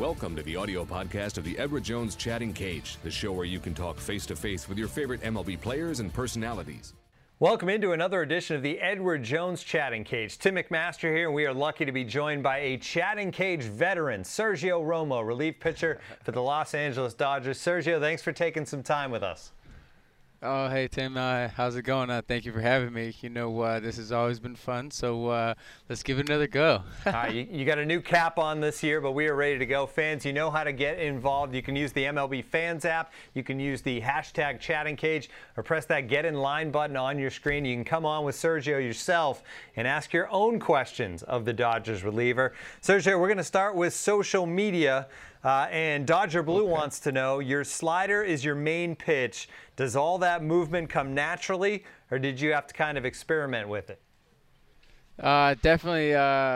Welcome to the audio podcast of the Edward Jones Chatting Cage, the show where you can talk face-to-face with your favorite MLB players and personalities. Welcome into another edition of the Edward Jones Chatting Cage. Tim McMaster here, and we are lucky to be joined by a Chatting Cage veteran, Sergio Romo, relief pitcher for the Los Angeles Dodgers. Sergio, thanks for taking some time with us. Oh, hey, Tim. How's it going? Thank you for having me. You know, this has always been fun, so let's give it another go. You got a new cap on this year, but we are ready to go. Fans, you know how to get involved. You can use the MLB Fans app. You can use the hashtag Chatting Cage, or press that Get in Line button on your screen. You can come on with Sergio yourself and ask your own questions of the Dodgers reliever. Sergio, we're going to start with social media. And Dodger Blue wants to know, your slider is your main pitch. Does all that movement come naturally, or did you have to kind of experiment with it? Definitely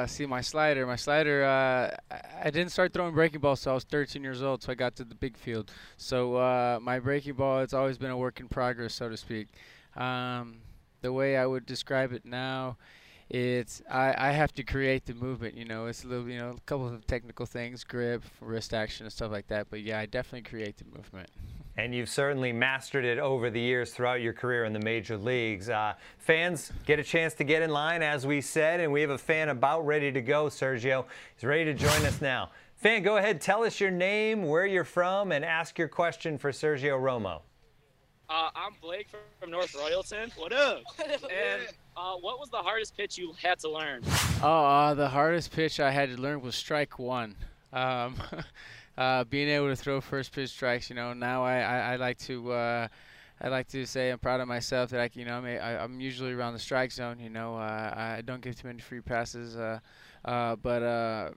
see my slider. My slider, I didn't start throwing breaking balls until I was 13 years old, so I got to the big field. So my breaking ball, it's always been a work in progress, so to speak. The way I would describe it now, it's I have to create the movement, you know. It's a little, you know, a couple of technical things, grip, wrist action, and stuff like that. But yeah, I definitely create the movement. And you've certainly mastered it over the years throughout your career in the major leagues. Fans get a chance to get in line, as we said, and we have a fan about ready to go. Sergio, he's ready to join us now. Fan, go ahead, tell us your name, where you're from, and ask your question for Sergio Romo. I'm Blake from North Royalton. What up? And what was the hardest pitch you had to learn? Oh, the hardest pitch I had to learn was strike one. Being able to throw first pitch strikes, you know. Now I like to say I'm proud of myself that I'm usually around the strike zone. You know, I don't give too many free passes, but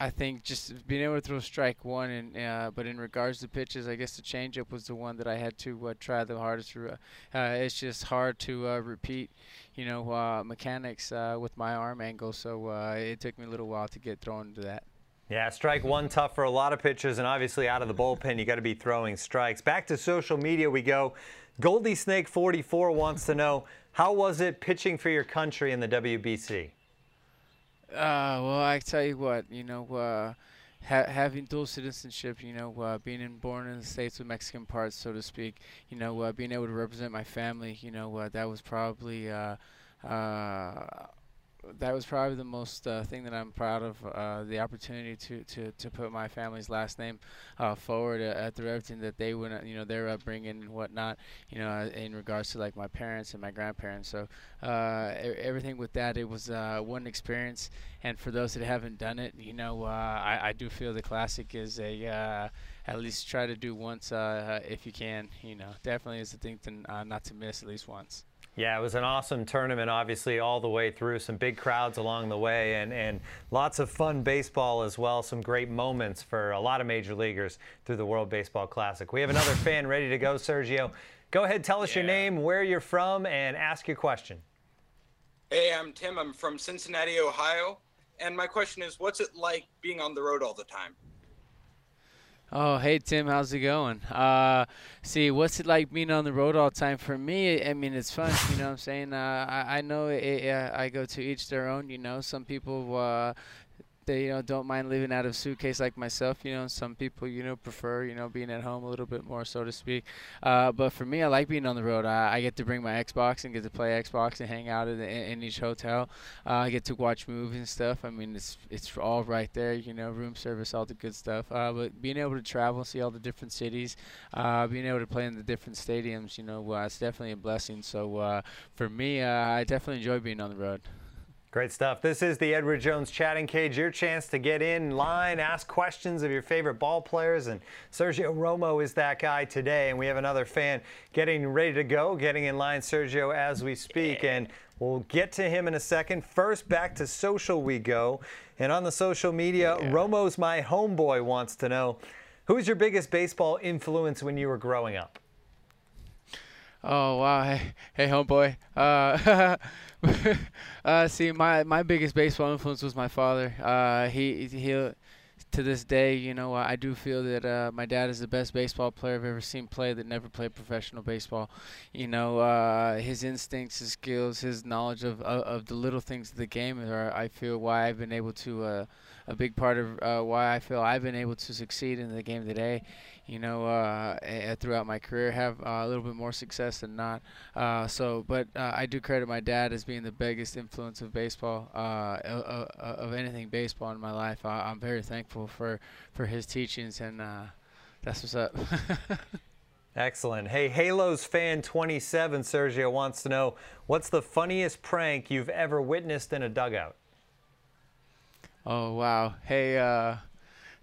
I think just being able to throw strike one, and but in regards to pitches, I guess the changeup was the one that I had to try the hardest. It's just hard to repeat, you know, mechanics with my arm angle. So it took me a little while to get thrown into that. Yeah, strike one, tough for a lot of pitchers, and obviously out of the bullpen, you got to be throwing strikes. Back to social media we go. Goldie Snake 44 wants to know, how was it pitching for your country in the WBC? Well, I tell you what, you know, having dual citizenship, you know, born in the States with Mexican parts, so to speak, you know, being able to represent my family, you know, that was probably the most thing that I'm proud of, the opportunity to put my family's last name forward through everything that they would, you know, their upbringing and whatnot, you know, in regards to like my parents and my grandparents. So everything with that, it was one experience. And for those that haven't done it, you know, I do feel the Classic is a at least try to do once if you can. You know, definitely is a thing to, not to miss at least once. Yeah, it was an awesome tournament, obviously, all the way through. Some big crowds along the way, and lots of fun baseball as well. Some great moments for a lot of major leaguers through the World Baseball Classic. We have another fan ready to go, Sergio. Go ahead, tell us your name, where you're from, and ask your question. Hey, I'm Tim. I'm from Cincinnati, Ohio. And my question is, what's it like being on the road all the time? Oh, hey, Tim, how's it going? See, what's it like being on the road all the time? For me, I mean, it's fun, you know what I'm saying? I know I go to each their own, you know. Some people, they, you know, don't mind living out of a suitcase like myself, you know. Some people, you know, prefer, you know, being at home a little bit more, so to speak. But for me, I like being on the road. I get to bring my Xbox and get to play Xbox and hang out in each hotel. I get to watch movies and stuff. I mean, it's all right there, you know, room service, all the good stuff. But being able to travel, see all the different cities, being able to play in the different stadiums, you know, it's definitely a blessing. So for me, I definitely enjoy being on the road. Great stuff. This is the Edward Jones Chatting Cage. Your chance to get in line, ask questions of your favorite ball players, and Sergio Romo is that guy today. And we have another fan getting ready to go, getting in line, Sergio, as we speak. And we'll get to him in a second. First, back to social we go. And on the social media, Romo's my homeboy wants to know, who was your biggest baseball influence when you were growing up? Oh, wow. Hey homeboy. See, my biggest baseball influence was my father. He to this day, you know, I do feel that my dad is the best baseball player I've ever seen play that never played professional baseball. You know, his instincts, his skills, his knowledge of the little things of the game are, I feel, why I've been able to a big part of why I feel I've been able to succeed in the game today. You know, throughout my career, have a little bit more success than not. But I do credit my dad as being the biggest influence of baseball, of anything baseball in my life. I'm very thankful for his teachings, and that's what's up. Excellent. Hey, Halos fan 27, Sergio, wants to know, what's the funniest prank you've ever witnessed in a dugout? Oh, wow. Hey,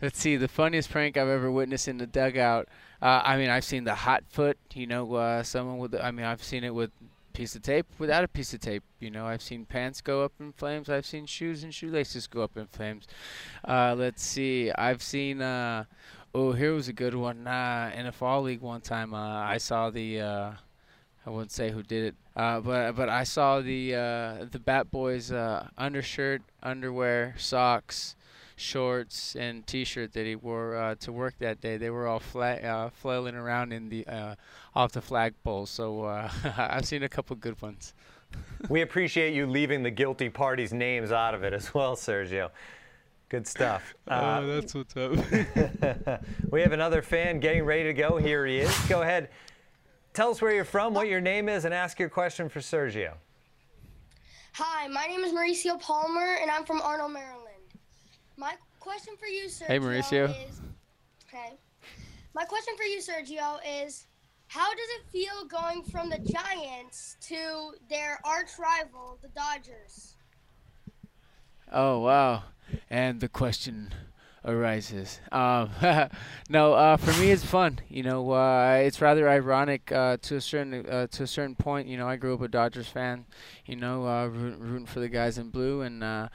let's see, the funniest prank I've ever witnessed in the dugout. I mean, I've seen the hot foot, you know, someone with, I mean, I've seen it with piece of tape, without a piece of tape. You know, I've seen pants go up in flames. I've seen shoes and shoelaces go up in flames. Let's see, I've seen, oh, here was a good one. In a fall league one time, I saw the, I wouldn't say who did it, but I saw the Bat Boys undershirt, underwear, socks, shorts and T-shirt that he wore to work that day. They were all flailing around in the off the flagpole. So I've seen a couple good ones. We appreciate you leaving the guilty party's names out of it as well, Sergio. Good stuff. That's what's up. We have another fan getting ready to go. Here he is. Go ahead. Tell us where you're from, what your name is, and ask your question for Sergio. Hi, my name is Mauricio Palmer, and I'm from Arnold, Maryland. My question for you, Sergio, hey, Mauricio. Is, okay. My question for you, Sergio, is how does it feel going from the Giants to their arch rival, the Dodgers? Oh, wow. And the question arises. No, for me it's fun. You know, it's rather ironic to a certain point. You know, I grew up a Dodgers fan. You know, rooting for the guys in blue and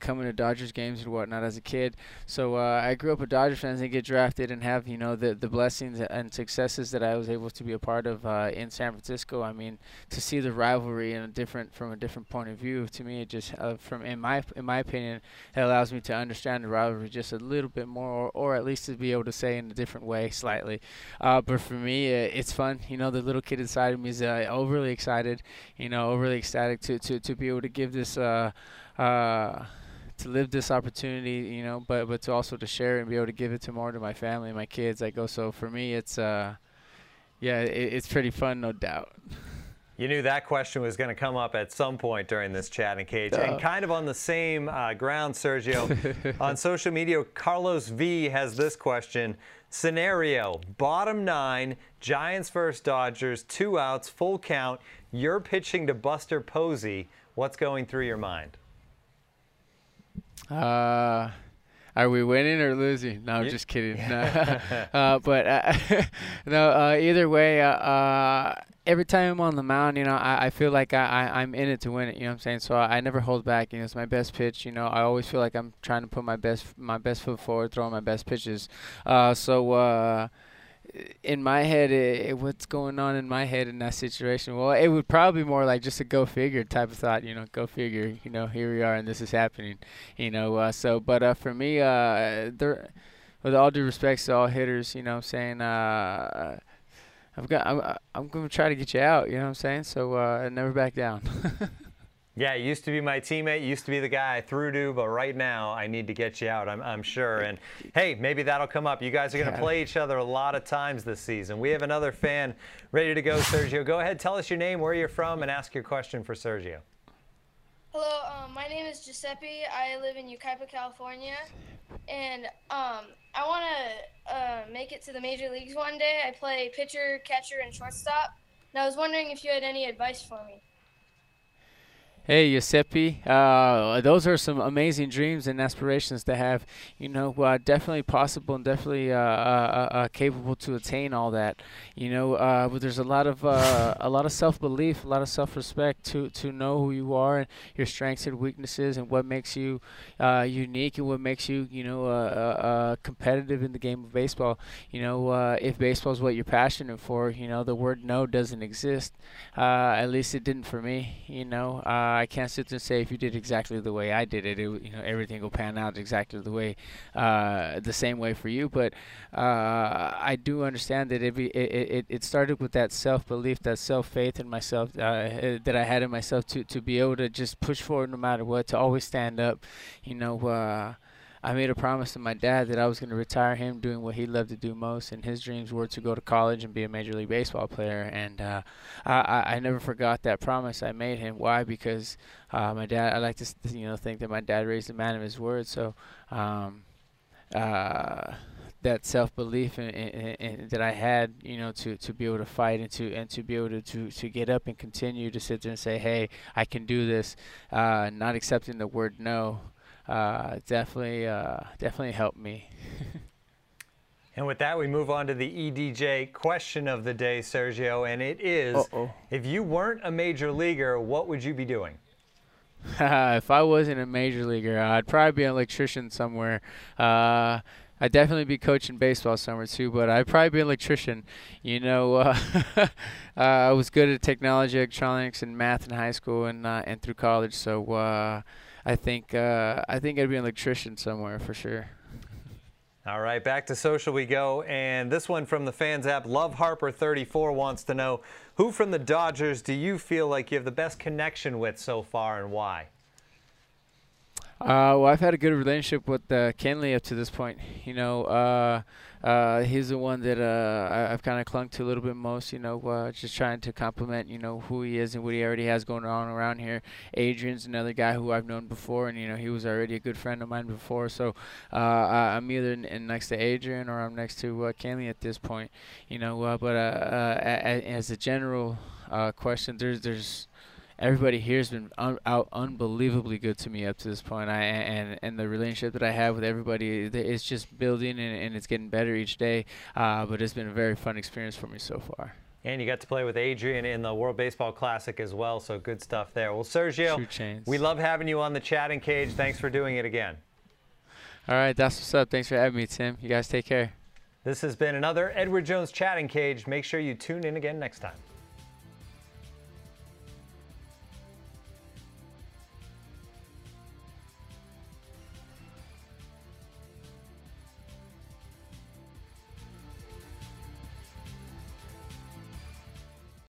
coming to Dodgers games and whatnot as a kid. So I grew up a Dodgers fan and get drafted and have, you know, the blessings and successes that I was able to be a part of in San Francisco. I mean, to see the rivalry in from a different point of view, to me, it just in my opinion, it allows me to understand the rivalry just a little bit more, or at least to be able to say in a different way slightly. But for me, it's fun. You know, the little kid inside of me is overly excited, you know, overly ecstatic to be able to give this, to live this opportunity, you know, but to also to share and be able to give it to more to my family and my kids. I go, so for me, it's, yeah, it's pretty fun, no doubt. You knew that question was going to come up at some point during this Chatting Cage. And kind of on the same ground, Sergio, on social media, Carlos V has this question. Scenario, bottom nine, Giants versus Dodgers, 2 outs, full count. You're pitching to Buster Posey. What's going through your mind? Are we winning or losing? No, I'm just kidding. No. No, either way, every time I'm on the mound, you know, I feel like I'm in it to win it, you know what I'm saying? So I never hold back, you know, it's my best pitch, you know. I always feel like I'm trying to put my best foot forward, throwing my best pitches. In my head, what's going on in my head in that situation? Well, it would probably be more like just a go figure type of thought, you know, go figure, you know, here we are and this is happening, you know. For me, with all due respect to all hitters, you know what I'm saying, I'm going to try to get you out, you know what I'm saying? So never back down. Yeah, you used to be my teammate, you used to be the guy I threw to, but right now I need to get you out, I'm sure. And hey, maybe that'll come up. You guys are going to play each other a lot of times this season. We have another fan ready to go, Sergio. Go ahead, tell us your name, where you're from, and ask your question for Sergio. Hello, my name is Giuseppe. I live in Yucaipa, California, and I want to make it to the major leagues one day. I play pitcher, catcher, and shortstop, and I was wondering if you had any advice for me. Hey, Giuseppe, those are some amazing dreams and aspirations to have, you know, definitely possible and definitely capable to attain all that, you know, but there's a lot of self-belief, a lot of self-respect to know who you are and your strengths and weaknesses and what makes you unique and what makes you, you know, competitive in the game of baseball. You know, if baseball is what you're passionate for, you know, the word no doesn't exist. At least it didn't for me, you know. I can't sit there and say if you did exactly the way I did it, you know, everything will pan out exactly the same way for you. But I do understand that it started with that self-belief, that self-faith in myself that I had in myself to be able to just push forward no matter what, to always stand up. You know, I made a promise to my dad that I was going to retire him doing what he loved to do most, and his dreams were to go to college and be a Major League Baseball player. And I never forgot that promise I made him. Why? Because my dad, I like to think that my dad raised a man of his word. So that self-belief that I had, you know, to be able to fight and to be able to get up and continue to sit there and say, hey, I can do this, not accepting the word no. Definitely helped me. And with that, we move on to the EDJ question of the day, Sergio, and it is, if you weren't a major leaguer, what would you be doing? If I wasn't a major leaguer, I'd probably be an electrician somewhere. I'd definitely be coaching baseball somewhere too, but I'd probably be an electrician. You know, I was good at technology, electronics, and math in high school and through college, so I think I'd be an electrician somewhere for sure. All right, back to social we go, and this one from the fans app, Love Harper 34 wants to know, who from the Dodgers do you feel like you have the best connection with so far, and why? Well, I've had a good relationship with Kenley up to this point. You know, he's the one that I've kind of clung to a little bit most, you know, just trying to compliment, you know, who he is and what he already has going on around here. Adrian's another guy who I've known before, and, you know, he was already a good friend of mine before. So I'm either next to Adrian or I'm next to Kenley at this point, you know. As a general question, there's everybody here has been out unbelievably good to me up to this point. And the relationship that I have with everybody, it's just building and it's getting better each day. But it's been a very fun experience for me so far. And you got to play with Adrian in the World Baseball Classic as well, so good stuff there. Well, Sergio, we love having you on the Chatting Cage. Thanks for doing it again. All right, that's what's up. Thanks for having me, Tim. You guys take care. This has been another Edward Jones Chatting Cage. Make sure you tune in again next time.